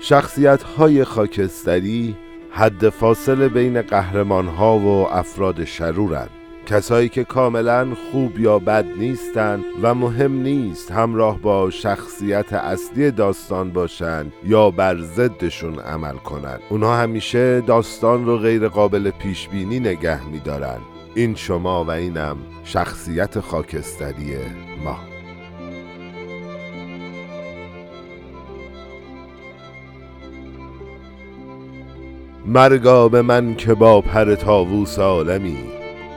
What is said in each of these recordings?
شخصیت‌های خاکستری حد فاصله بین قهرمان‌ها و افراد شرورند، کسایی که کاملا خوب یا بد نیستند و مهم نیست همراه با شخصیت اصلی داستان باشند یا بر ضدشون عمل کنند. اونها همیشه داستان رو غیر قابل پیش بینی نگه می‌دارن. این شما و اینم شخصیت خاکستری ما. مرگا به من که با پر طاووس عالمی،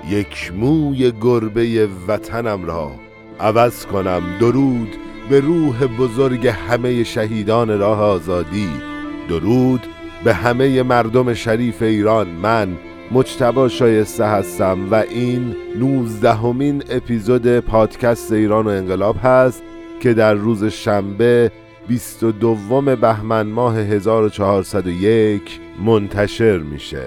یک موی گربه وطنم را عوض کنم. درود به روح بزرگ همه شهیدان راه آزادی، درود به همه مردم شریف ایران. من مجتبی شایسته هستم و این 19مین اپیزود پادکست ایران و انقلاب هست که در روز شنبه 22 بهمن ماه 1401 منتشر میشه.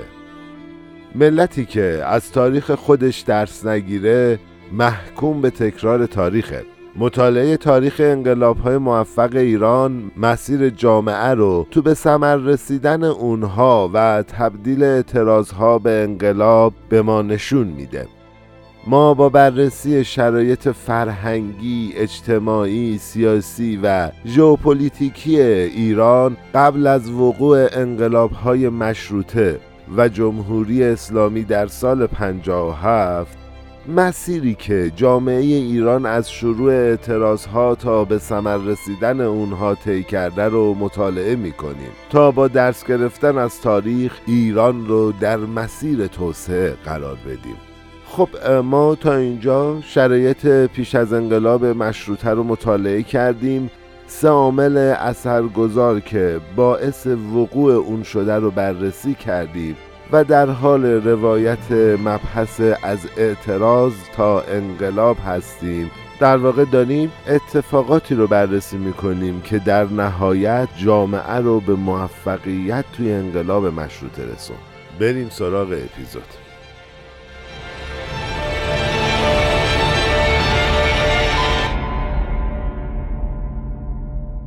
ملتی که از تاریخ خودش درس نگیره محکوم به تکرار تاریخه. مطالعه تاریخ انقلاب‌های موفق ایران مسیر جامعه رو تو به ثمر رسیدن اونها و تبدیل اعتراض‌ها به انقلاب به ما نشون میده. ما با بررسی شرایط فرهنگی، اجتماعی، سیاسی و ژئوپلیتیکی ایران قبل از وقوع انقلاب‌های مشروطه و جمهوری اسلامی در سال 57 مسیری که جامعه ایران از شروع اعتراضها تا به ثمر رسیدن اونها طی کرده رو مطالعه میکنیم تا با درس گرفتن از تاریخ ایران رو در مسیر توسعه قرار بدیم. خب ما تا اینجا شرایط پیش از انقلاب مشروطه رو مطالعه کردیم، سه عامل اثرگذار که باعث وقوع اون شده رو بررسی کردیم و در حال روایت مبحث از اعتراض تا انقلاب هستیم. در واقع داریم اتفاقاتی رو بررسی میکنیم که در نهایت جامعه رو به موفقیت توی انقلاب مشروطه رسون. بریم سراغ اپیزود.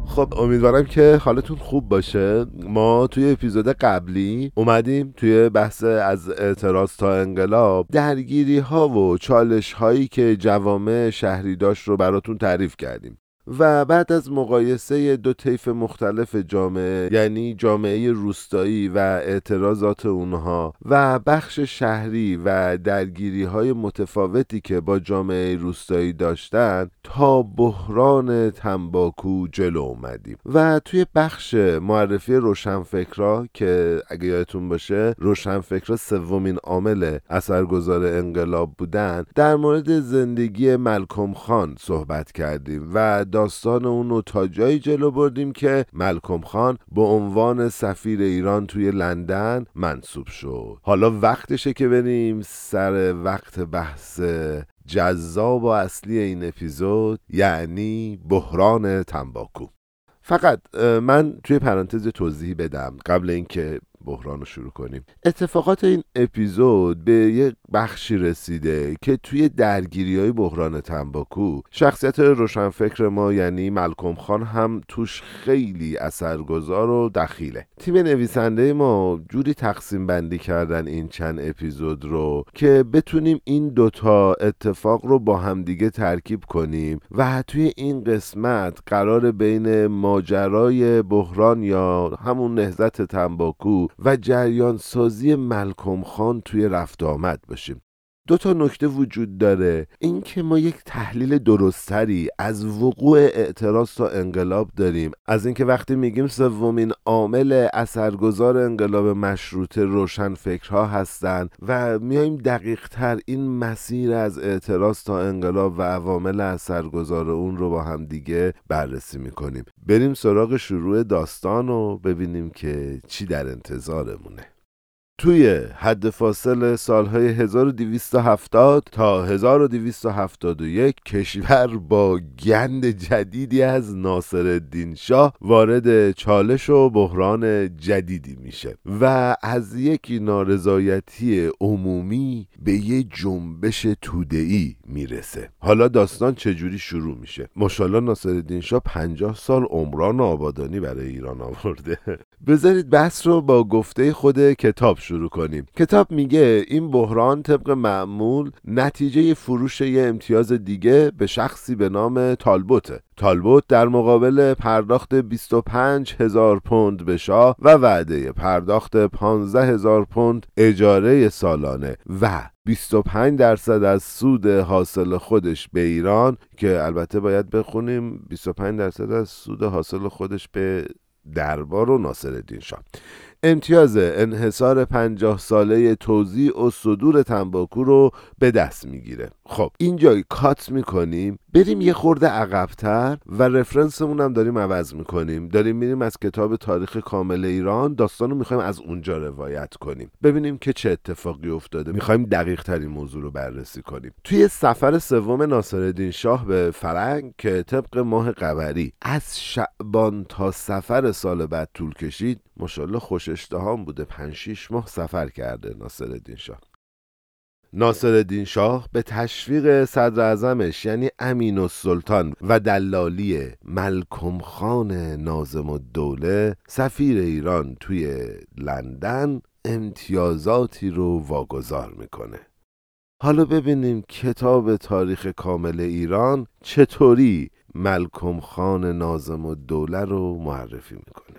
خب امیدوارم که حالتون خوب باشه. ما توی اپیزود قبلی اومدیم توی بحث از اعتراض تا انقلاب، درگیری ها و چالش هایی که جوامع شهری داشت رو براتون تعریف کردیم و بعد از مقایسه دو طیف مختلف جامعه، یعنی جامعه روستایی و اعتراضات اونها و بخش شهری و درگیری های متفاوتی که با جامعه روستایی داشتن، تا بحران تنباکو جلو اومدیم و توی بخش معرفی روشنفکرا که اگه یادتون باشه روشنفکرا سومین عامل اثرگذار انقلاب بودن، در مورد زندگی ملکم خان صحبت کردیم و داستان اون رو تا جایی جلو بردیم که ملکم خان به عنوان سفیر ایران توی لندن منصوب شد. حالا وقتشه که بریم سر وقت بحث جذاب و اصلی این اپیزود، یعنی بحران تنباکو. فقط من توی پرانتز توضیح بدم قبل اینکه بحران رو شروع کنیم. اتفاقات این اپیزود به یک بخشی رسیده که توی درگیری‌های بحران تنباکو شخصیت روشنفکر ما یعنی ملکم خان هم توش خیلی اثرگذار و دخیله. تیم نویسنده ما جوری تقسیم بندی کردن این چند اپیزود رو که بتونیم این دوتا اتفاق رو با همدیگه ترکیب کنیم و توی این قسمت قرار بین ماجرای بحران یا همون نهضت تنباکو و جریان سازی ملکم خان توی رفت آمد باشیم. دو تا نکته وجود داره، این که ما یک تحلیل درستری از وقوع اعتراض تا انقلاب داریم، از اینکه وقتی میگیم سومین عامل اثرگذار انقلاب مشروطه روشنفکرها هستن و میایم دقیق‌تر این مسیر از اعتراض تا انقلاب و عوامل اثرگذار اون رو با هم دیگه بررسی میکنیم. بریم سراغ شروع داستان و ببینیم که چی در انتظارمونه. توی حد فاصل سالهای 1270 تا 1271 کشور با گند جدیدی از ناصرالدین شاه وارد چالش و بحران جدیدی میشه و از یکی نارضایتی عمومی به یه جنبش توده‌ای میرسه. حالا داستان چجوری شروع میشه؟ ماشاءالله ناصرالدین شاه 50 سال عمران و آبادانی برای ایران آورده. بذارید بحث رو با گفته خود کتاب شروع کنیم. کتاب میگه این بحران طبق معمول نتیجه فروش یه امتیاز دیگه به شخصی به نام تالبوته. تالبوت در مقابل پرداخت 25,000 پوند به شاه و وعده پرداخت 15,000 پوند اجاره سالانه و 25% از سود حاصل خودش به ایران، که البته باید بخونیم 25% از سود حاصل خودش به دربار و ناصرالدین شاه، امتیاز انحصار 50 ساله توزیع و صدور تنباکو رو به دست میگیره. خب اینجا کات میکنیم، بریم یه خورده عقب‌تر و رفرنسمون هم داریم عوض میکنیم، داریم میریم از کتاب تاریخ کامل ایران، داستان رو میخوایم از اونجا روایت کنیم، ببینیم که چه اتفاقی افتاده، میخوایم دقیق تر این موضوع رو بررسی کنیم. توی سفر سوم ناصرالدین شاه به فرنگ که طبق ماه قمری از شعبان تا سفر سال بعد طول کشید، ماشاءالله خوش اشتهام بوده، 5-6 ماه سفر کرده ناصرالدین شاه. ناصرالدین شاه به تشویق صدر اعظمش یعنی امینالسلطان و دلالی ملکم خان ناظم الدوله سفیر ایران توی لندن امتیازاتی رو واگذار میکنه. حالا ببینیم کتاب تاریخ کامل ایران چطوری ملکم خان ناظم الدوله رو معرفی میکنه.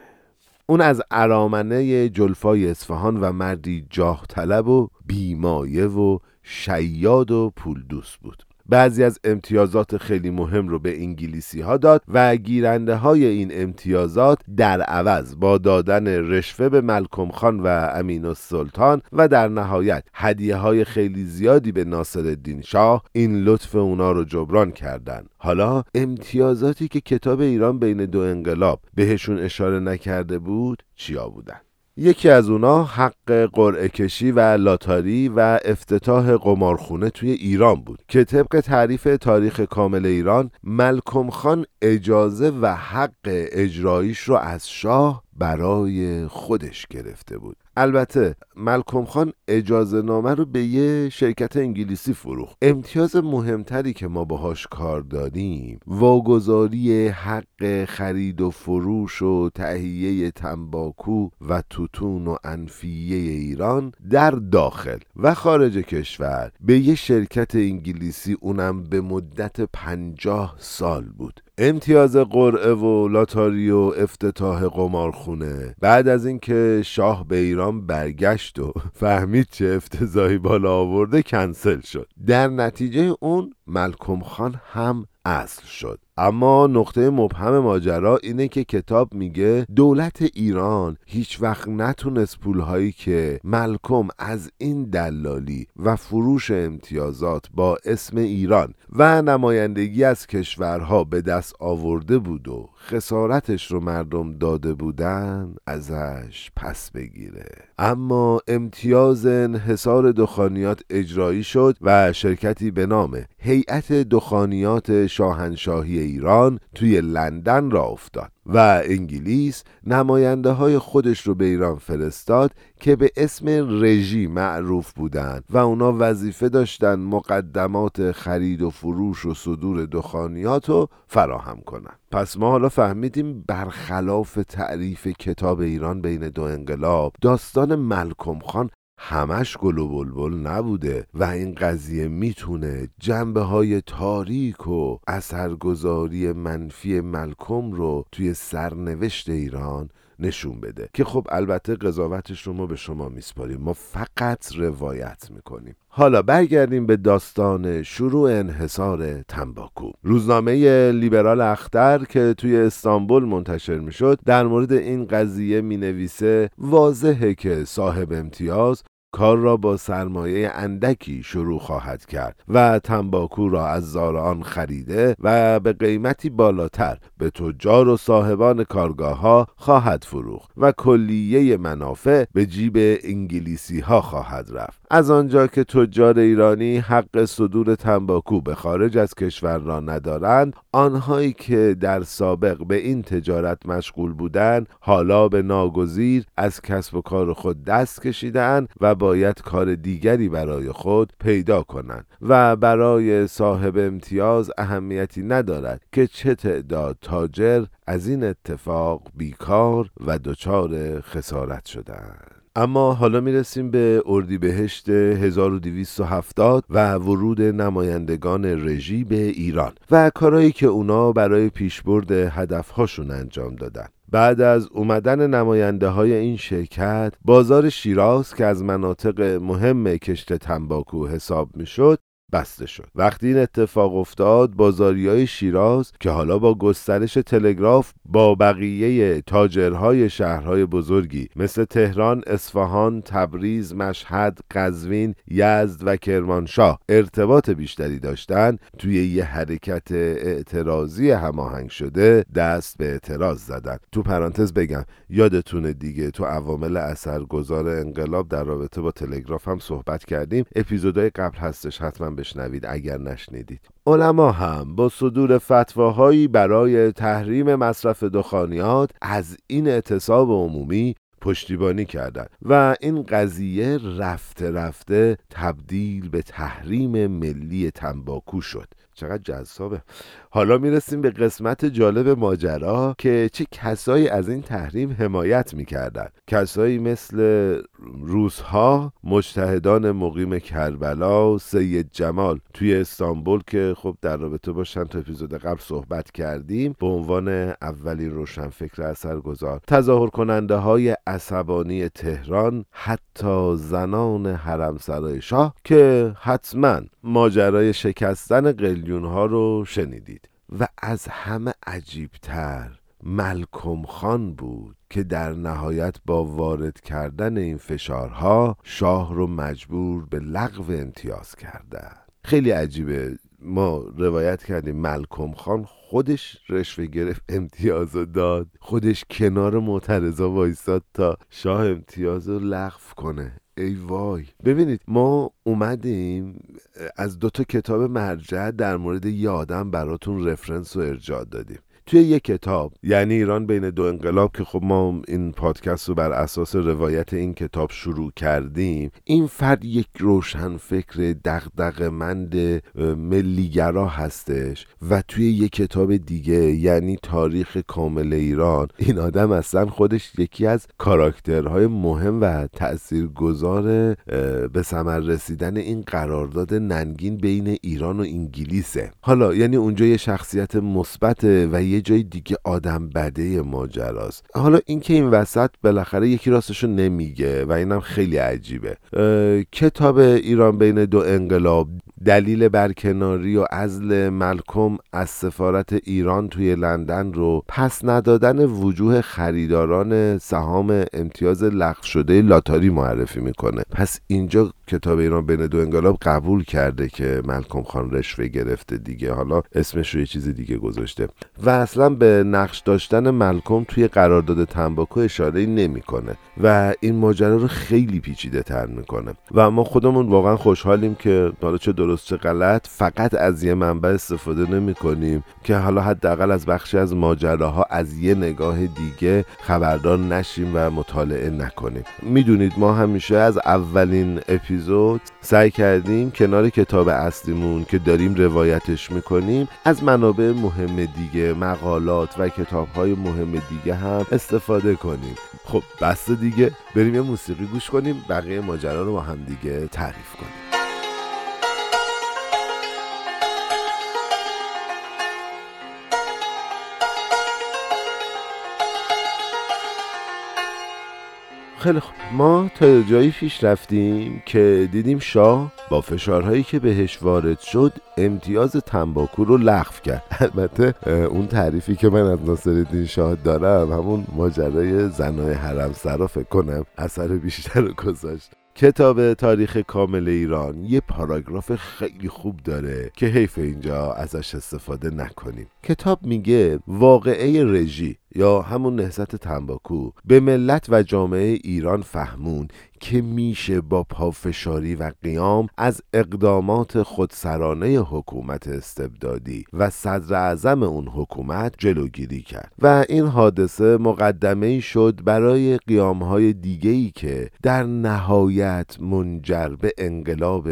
اون از ارامنه جلفای اصفهان و مردی جاه طلب و بیمایه و شیاد و پول دوست بود. بعضی از امتیازات خیلی مهم رو به انگلیسی ها داد و گیرنده های این امتیازات در عوض با دادن رشوه به ملکم خان و امینالسلطان و در نهایت هدیه های خیلی زیادی به ناصرالدین شاه این لطف اونا رو جبران کردن. حالا امتیازاتی که کتاب ایران بین دو انقلاب بهشون اشاره نکرده بود چیا بودن؟ یکی از اونا حق قرعه کشی و لاتاری و افتتاح قمارخونه توی ایران بود که طبق تعریف تاریخ کامل ایران ملکم خان اجازه و حق اجرایش رو از شاه برای خودش گرفته بود. البته ملکم خان اجازه نامه رو به یه شرکت انگلیسی فروخت. امتیاز مهمتری که ما باهاش کار داریم واگذاری حق خرید و فروش و تهیه تنباکو و توتون و انفیه ایران در داخل و خارج کشور به یه شرکت انگلیسی، اونم به مدت 50 سال بود. امتیاز قرعه و لاتاری و افتتاح قمارخونه بعد از اینکه شاه به ایران برگشت و فهمید چه افتضاحی بالا آورده کنسل شد. در نتیجه اون ملکم خان هم اصل شد. اما نقطه مبهم ماجرا اینه که کتاب میگه دولت ایران هیچ وقت نتونست پولهایی که ملکم از این دلالی و فروش امتیازات با اسم ایران و نمایندگی از کشورها به دست آورده بود و خسارتش رو مردم داده بودن ازش پس بگیره. اما امتیاز انحصار دخانیات اجرایی شد و شرکتی به نام هیئت دخانیات شاهنشاهی ایران توی لندن راه افتاد و انگلیس نماینده های خودش رو به ایران فرستاد که به اسم رژی معروف بودند و اونا وظیفه داشتن مقدمات خرید و فروش و صدور دخانیات رو فراهم کنن. پس ما حالا فهمیدیم برخلاف تعریف کتاب ایران بین دو انقلاب داستان ملکم خان همش گل و بلبل نبوده و این قضیه میتونه جنبه‌های تاریک و اثرگذاری منفی ملکم رو توی سرنوشت ایران نشون بده که خب البته قضاوتش رو ما به شما میسپاریم، ما فقط روایت میکنیم. حالا برگردیم به داستان شروع انحصار تنباکو. روزنامه لیبرال اختر که توی استانبول منتشر میشد در مورد این قضیه مینویسه واضحه که صاحب امتیاز کار را با سرمایه اندکی شروع خواهد کرد و تنباکو را از زارعان خریده و به قیمتی بالاتر به تجار و صاحبان کارگاه‌ها خواهد فروخت و کلیه منافع به جیب انگلیسی‌ها خواهد رفت. از آنجا که تجار ایرانی حق صدور تنباکو به خارج از کشور را ندارند، آنهایی که در سابق به این تجارت مشغول بودند حالا به ناگزیر از کسب و کار خود دست کشیدند و باید کار دیگری برای خود پیدا کنند و برای صاحب امتیاز اهمیتی ندارد که چه تعداد تاجر از این اتفاق بیکار و دچار خسارت شدند. اما حالا میرسیم به اردیبهشت 1270 و ورود نمایندگان رژی به ایران و کارهایی که اونا برای پیشبرد هدفهاشون انجام دادن. بعد از اومدن نماینده های این شرکت، بازار شیراز که از مناطق مهم کشت تنباکو حساب میشد بسته شد. وقتی این اتفاق افتاد، بازاریای شیراز که حالا با گسترش تلگراف با بقیه تاجرهای شهرهای بزرگی مثل تهران، اصفهان، تبریز، مشهد، قزوین، یزد و کرمانشاه ارتباط بیشتری داشتند، توی یه حرکت اعتراضی هماهنگ شده دست به اعتراض زدند. تو پرانتز بگم، یادتونه دیگه تو عوامل اثرگذار انقلاب در رابطه با تلگراف هم صحبت کردیم، اپیزودهای قبل هستش، حتما بشنوید اگر نشنیدید. علما هم با صدور فتواهایی برای تحریم مصرف دخانیات از این اعتصاب عمومی پشتیبانی کردند و این قضیه رفته رفته تبدیل به تحریم ملی تنباکو شد. چقدر جذابه. حالا میرسیم به قسمت جالب ماجرا که چه کسایی از این تحریم حمایت میکردن. کسایی مثل روسها، مجتهدان مقیم کربلا، سید جمال توی استانبول که خب در رابطه با چند تا اپیزود قبل صحبت کردیم به عنوان اولین روشنفکر اثرگذار، تظاهر کننده های عصبانی تهران، حتی زنان حرمسرای شاه که حتما ماجرای شکستن قلیون‌ها رو شنیدید. و از همه عجیب‌تر ملکم خان بود که در نهایت با وارد کردن این فشارها شاه رو مجبور به لغو امتیاز کرده. خیلی عجیبه، ما روایت کردیم ملکم خان خودش رشوه گرفت، امتیاز رو داد، خودش کنار معترضا وایساد تا شاه امتیاز رو لغو کنه. ای وای. ببینید، ما اومدیم از دوتا کتاب مرجع در مورد یه آدم براتون رفرنس و ارجاع دادیم. توی یک کتاب، یعنی ایران بین دو انقلاب که خب ما این پادکست رو بر اساس روایت این کتاب شروع کردیم، این فرد یک روشنفکر دغدغه‌مند ملی‌گرا هستش و توی یک کتاب دیگه، یعنی تاریخ کامل ایران، این آدم اصلا خودش یکی از کاراکترهای مهم و تاثیرگذار به ثمر رسیدن این قرارداد ننگین بین ایران و انگلیسه. حالا یعنی اونجا یه شخصیت مثبت و یه جای دیگه آدم بده ماجراست. حالا اینکه این وسط بالاخره یکی راستشو نمیگه و اینم خیلی عجیبه. کتاب ایران بین دو انقلاب دلیل برکناری و عزل ملکم از سفارت ایران توی لندن رو پس ندادن وجوه خریداران سهام امتیاز لغو شده لاتاری معرفی میکنه. پس اینجا کتاب ایران بین دو انقلاب قبول کرده که ملکم خان رشوه گرفته دیگه، حالا اسمش رو یه چیز دیگه گذاشته و اصلا به نقش داشتن ملکم توی قرارداد تنباکو اشاره‌ای نمیکنه و این ماجرا رو خیلی پیچیده تر میکنه و ما خودمون واقعا خوشحالیم که حالا چه درست چه غلط فقط از یه منبع استفاده نمیکنیم که حالا حداقل از بخشی از ماجراها از یه نگاه دیگه خبردار نشیم و مطالعه نکنیم. میدونید ما همیشه از اولین اپیزود سعی کردیم کنار کتاب اصلیمون که داریم روایتش میکنیم از منابع مهم دیگه، مقالات و کتاب‌های مهم دیگه هم استفاده کنیم. خب بس دیگه، بریم یه موسیقی گوش کنیم، بقیه ماجرا رو با هم دیگه تعریف کنیم. خیلی خوب، ما تا جایی پیش رفتیم که دیدیم شاه با فشارهایی که بهش وارد شد امتیاز تنباکو رو لغو کرد. البته اون تعریفی که من از ناصرالدین شاه دارم همون ماجرای زنای حرمسرا فکر کنم اثر بیشتر رو گذاشت کتاب تاریخ کامل ایران یه پاراگراف خیلی خوب داره که حیف اینجا ازش استفاده نکنیم. کتاب میگه واقعه رژی یا همون نهضت تنباکو به ملت و جامعه ایران فهمون که میشه با پافشاری و قیام از اقدامات خودسرانه حکومت استبدادی و صدراعظم اون حکومت جلوگیری کرد و این حادثه مقدمه‌ای شد برای قیام‌های دیگه‌ای که در نهایت منجر به انقلاب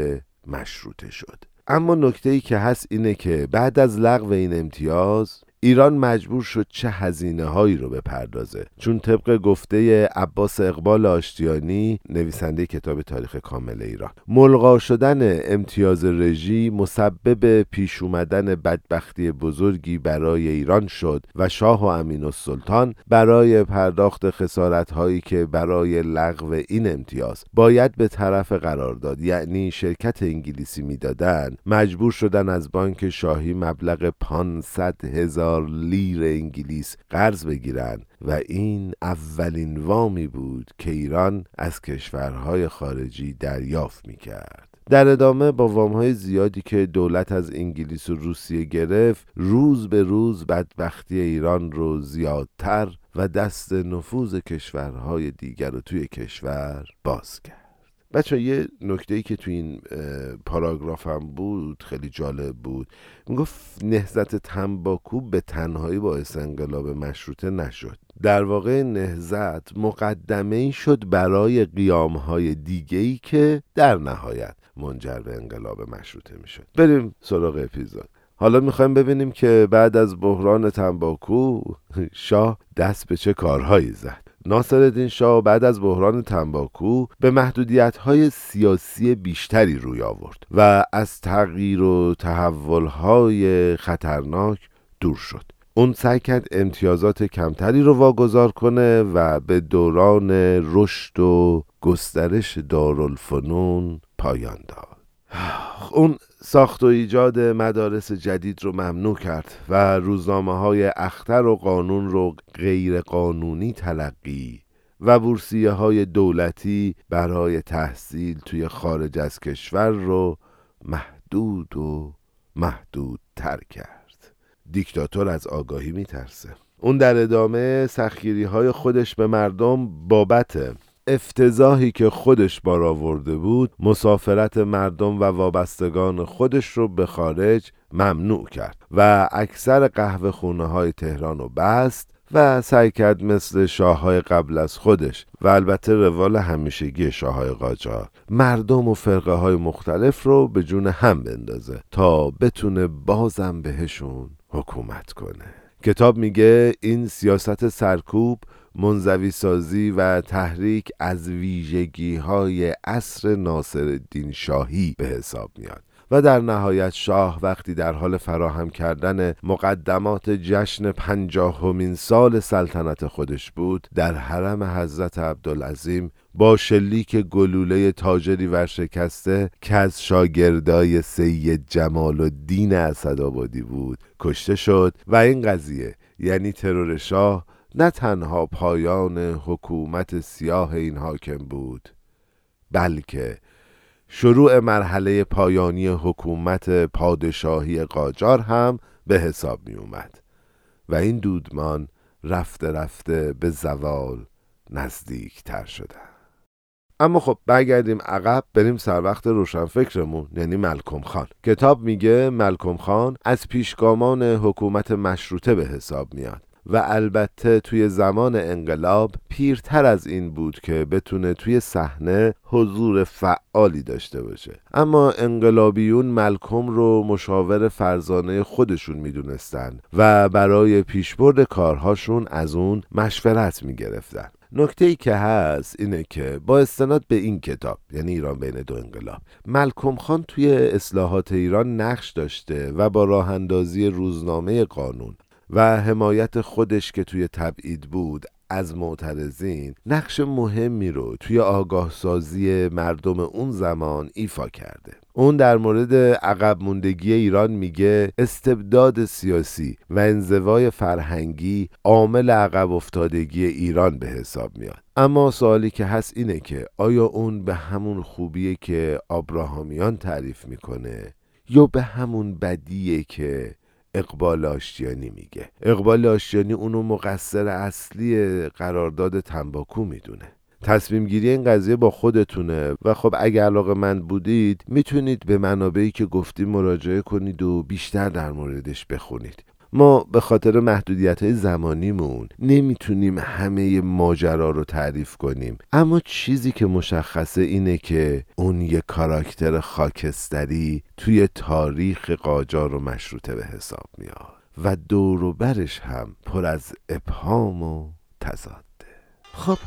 مشروطه شد. اما نکته‌ای که هست اینه که بعد از لغو این امتیاز ایران مجبور شد چه هزینه هایی رو بپردازه، چون طبق گفته عباس اقبال آشتیانی نویسنده کتاب تاریخ کامل ایران ملغا شدن امتیاز رژی مسبب پیش اومدن بدبختی بزرگی برای ایران شد و شاه و امینالسلطان برای پرداخت خسارت هایی که برای لغو این امتیاز باید به طرف قرارداد یعنی شرکت انگلیسی میدادن مجبور شدن از بانک شاهی مبلغ 500,000 لیر انگلیس قرض بگیرن و این اولین وامی بود که ایران از کشورهای خارجی دریافت میکرد. در ادامه با وام‌های زیادی که دولت از انگلیس و روسیه گرفت روز به روز بدبختی ایران رو زیادتر و دست نفوذ کشورهای دیگر رو توی کشور باز کرد. بچه یه نکته‌ای که تو این پاراگرافم بود خیلی جالب بود، میگفت نهضت تنباکو به تنهایی باعث انقلاب مشروطه نشد، در واقع نهضت مقدمه‌ای شد برای قیام‌های دیگه‌ای که در نهایت منجر به انقلاب مشروطه میشد. بریم سراغ اپیزود. حالا میخوایم ببینیم که بعد از بحران تنباکو شاه دست به چه کارهایی زد. ناصرالدین شاه بعد از بحران تنباکو به محدودیت‌های سیاسی بیشتری روی آورد و از تغییر و تحول‌های خطرناک دور شد. اون سعی کرد امتیازات کمتری رو واگذار کنه و به دوران رشد و گسترش دارالفنون پایان داد. اون ساخت و ایجاد مدارس جدید رو ممنوع کرد و روزنامه‌های اختر و قانون رو غیر قانونی تلقی و بورسیه‌های دولتی برای تحصیل توی خارج از کشور رو محدودتر کرد. دیکتاتور از آگاهی میترسه. اون در ادامه سختگیری‌های خودش به مردم بابت افتضاحی که خودش بار آورده بود مسافرت مردم و وابستگان خودش رو به خارج ممنوع کرد و اکثر قهوه خونه های تهران رو بست و سعی کرد مثل شاه‌های قبل از خودش و البته روال همیشگی شاه‌های قاجار مردم و فرقه های مختلف رو به جون هم بندازه تا بتونه بازم بهشون حکومت کنه. کتاب میگه این سیاست سرکوب، منزوی سازی و تحریک از ویژگی های عصر ناصرالدین شاهی به حساب میاد و در نهایت شاه وقتی در حال فراهم کردن مقدمات جشن 50مین سال سلطنت خودش بود در حرم حضرت عبدالعظیم با شلیک گلوله تاجری ورشکسته که از شاگردای سید جمال و دین اسدآبادی بود کشته شد و این قضیه یعنی ترور شاه نه تنها پایان حکومت سیاه این حاکم بود بلکه شروع مرحله پایانی حکومت پادشاهی قاجار هم به حساب می اومد و این دودمان رفته رفته به زوال نزدیک تر شده. اما خب برگردیم عقب، بریم سر وقت روشنفکرمون یعنی ملکم خان. کتاب میگه ملکم خان از پیشگامان حکومت مشروطه به حساب میاد و البته توی زمان انقلاب پیرتر از این بود که بتونه توی صحنه حضور فعالی داشته باشه، اما انقلابیون ملکم رو مشاور فرزانه خودشون میدونستن و برای پیشبرد کارهاشون از اون مشورت میگرفتن. نکته‌ای که هست اینه که با استناد به این کتاب یعنی ایران بین دو انقلاب ملکم خان توی اصلاحات ایران نقش داشته و با راه اندازی روزنامه قانون و حمایت خودش که توی تبعید بود از معترضین نقش مهمی رو توی آگاهسازی مردم اون زمان ایفا کرده. اون در مورد عقب ماندگی ایران میگه استبداد سیاسی و انزوای فرهنگی عامل عقب افتادگی ایران به حساب میاد. اما سوالی که هست اینه که آیا اون به همون خوبیه که آبراهامیان تعریف میکنه یا به همون بدیه که اقبال آشتیانی میگه؟ اقبال آشتیانی اونو مقصر اصلی قرارداد تنباکو میدونه. تصمیم گیری این قضیه با خودتونه و خب اگه علاقه‌مند بودید میتونید به منابعی که گفتیم مراجعه کنید و بیشتر در موردش بخونید. ما به خاطر محدودیت‌های زمانیمون نمیتونیم همه ماجرا رو تعریف کنیم، اما چیزی که مشخصه اینه که اون یه کاراکتر خاکستری توی تاریخ قاجار و مشروطه به حساب میاد و دور و برش هم پر از ابهام و تضاده. خب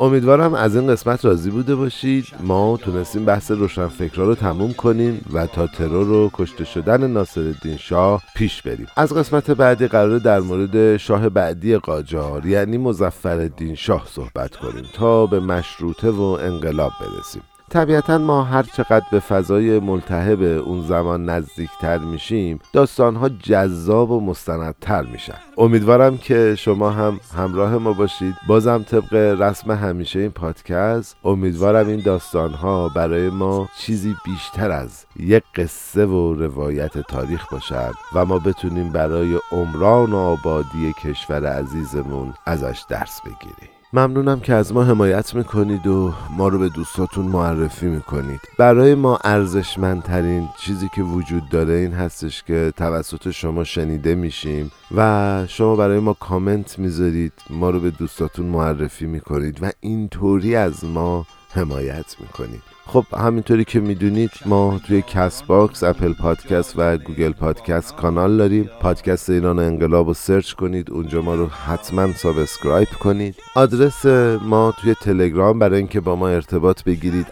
امیدوارم از این قسمت راضی بوده باشید. ما تونستیم بحث روشنفکرا رو تموم کنیم و تا ترور و کشته شدن ناصرالدین شاه پیش بریم. از قسمت بعدی قراره در مورد شاه بعدی قاجار یعنی مظفرالدین شاه صحبت کنیم تا به مشروطه و انقلاب برسیم. طبیعتاً ما هر چقدر به فضای ملتهب اون زمان نزدیکتر میشیم داستانها جذاب و مستندتر میشن. امیدوارم که شما هم همراه ما باشید. بازم طبق رسم همیشه این پادکست امیدوارم این داستانها برای ما چیزی بیشتر از یک قصه و روایت تاریخ باشن و ما بتونیم برای عمران و آبادی کشور عزیزمون ازش درس بگیریم. ممنونم که از ما حمایت میکنید و ما رو به دوستاتون معرفی میکنید. برای ما ارزشمندترین چیزی که وجود داره این هستش که توسط شما شنیده میشیم و شما برای ما کامنت میذارید، ما رو به دوستاتون معرفی میکنید و اینطوری از ما حمایت میکنید. خب همینطوری که میدونید ما توی کست باکس، اپل پادکست و گوگل پادکست کانال داریم. پادکست ایران و انقلاب رو سرچ کنید، اونجا ما رو حتما سابسکرایب کنید. آدرس ما توی تلگرام برای اینکه با ما ارتباط بگیرید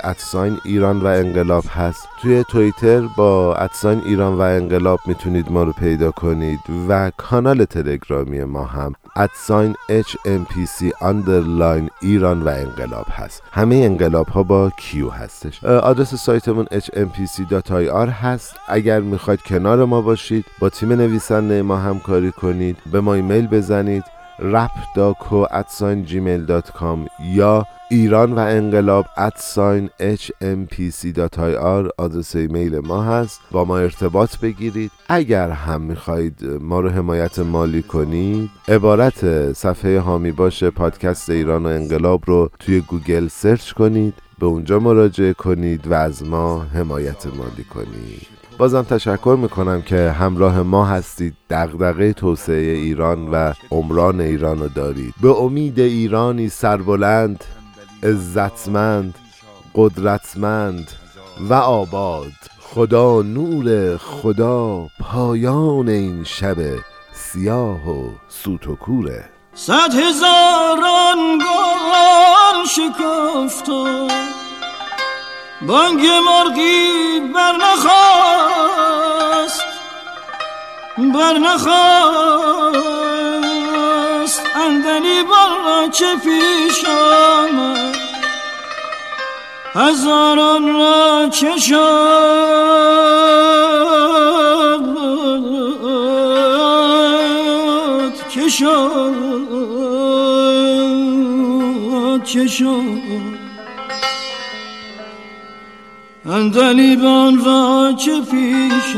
@ایران و انقلاب هست. توی توییتر با @ایران و انقلاب میتونید ما رو پیدا کنید و کانال تلگرامی ما هم @hmpc_ایران و انقلاب هست. همه انقلاب ها با کیو هستش. آدرس سایتمون hmpc.ir هست. اگر میخواید کنار ما باشید، با تیم نویسنده ما همکاری کنید، به ما ایمیل بزنید rapdaco@gmail.com یا iranvaenqilab@hmpc.ir آدرس ایمیل ما هست. با ما ارتباط بگیرید. اگر هم میخواید ما رو حمایت مالی کنید، عبارت صفحه حامی باشه پادکست ایران و انقلاب رو توی گوگل سرچ کنید، به اونجا مراجعه کنید و از ما حمایت مالی کنید. بازم تشکر میکنم که همراه ما هستید، دغدغه توسعه ایران و عمران ایران رو دارید. به امید ایرانی سربلند، عزتمند، قدرتمند و آباد. خدا نور، خدا پایان این شب سیاه و سوت و کوره. 100,000 گل شکفت و بانگ مرغی برنخواست اندلی بر چه پیش آمد، هزاران را کشاد اندلیبان را چه پیش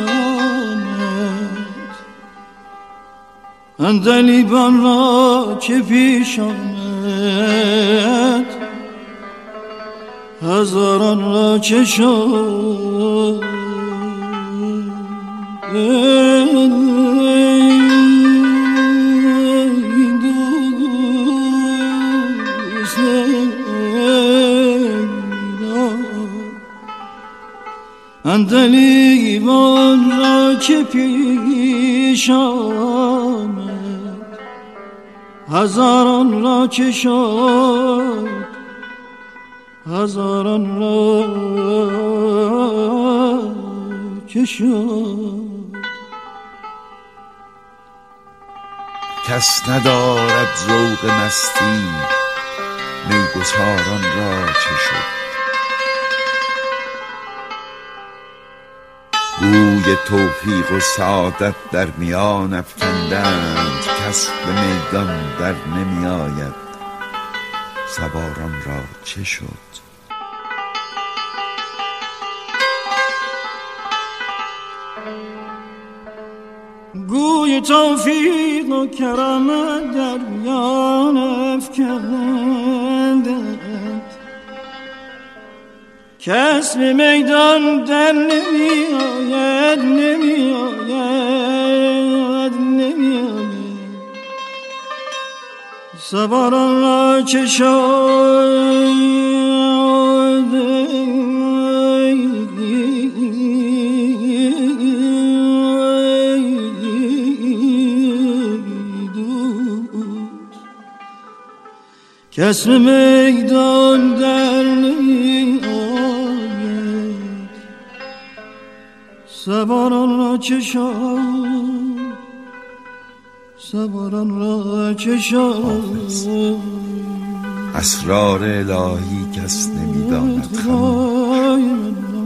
آمد، اندلیبان را چه پیش آمد، هزاران را چه شد. اندلیبان را چه پیش آمد، هزاران را چه شد، هزاران را چه شد. کس ندارد ذوق مستی، میگساران را چه شد؟ گوی توفیق و سعادت در میان افکندند، کس به میدان در نمی آید، سواران را چه شد؟ گوی توفیق و کرم در میان افکندند، کس به میدان در نمی آید سواران را چه شد؟ کس به میدان در نمی آید، سواران را چه شد؟ سواران را چه شد؟ اسرار الهی کس نمی داند خمود.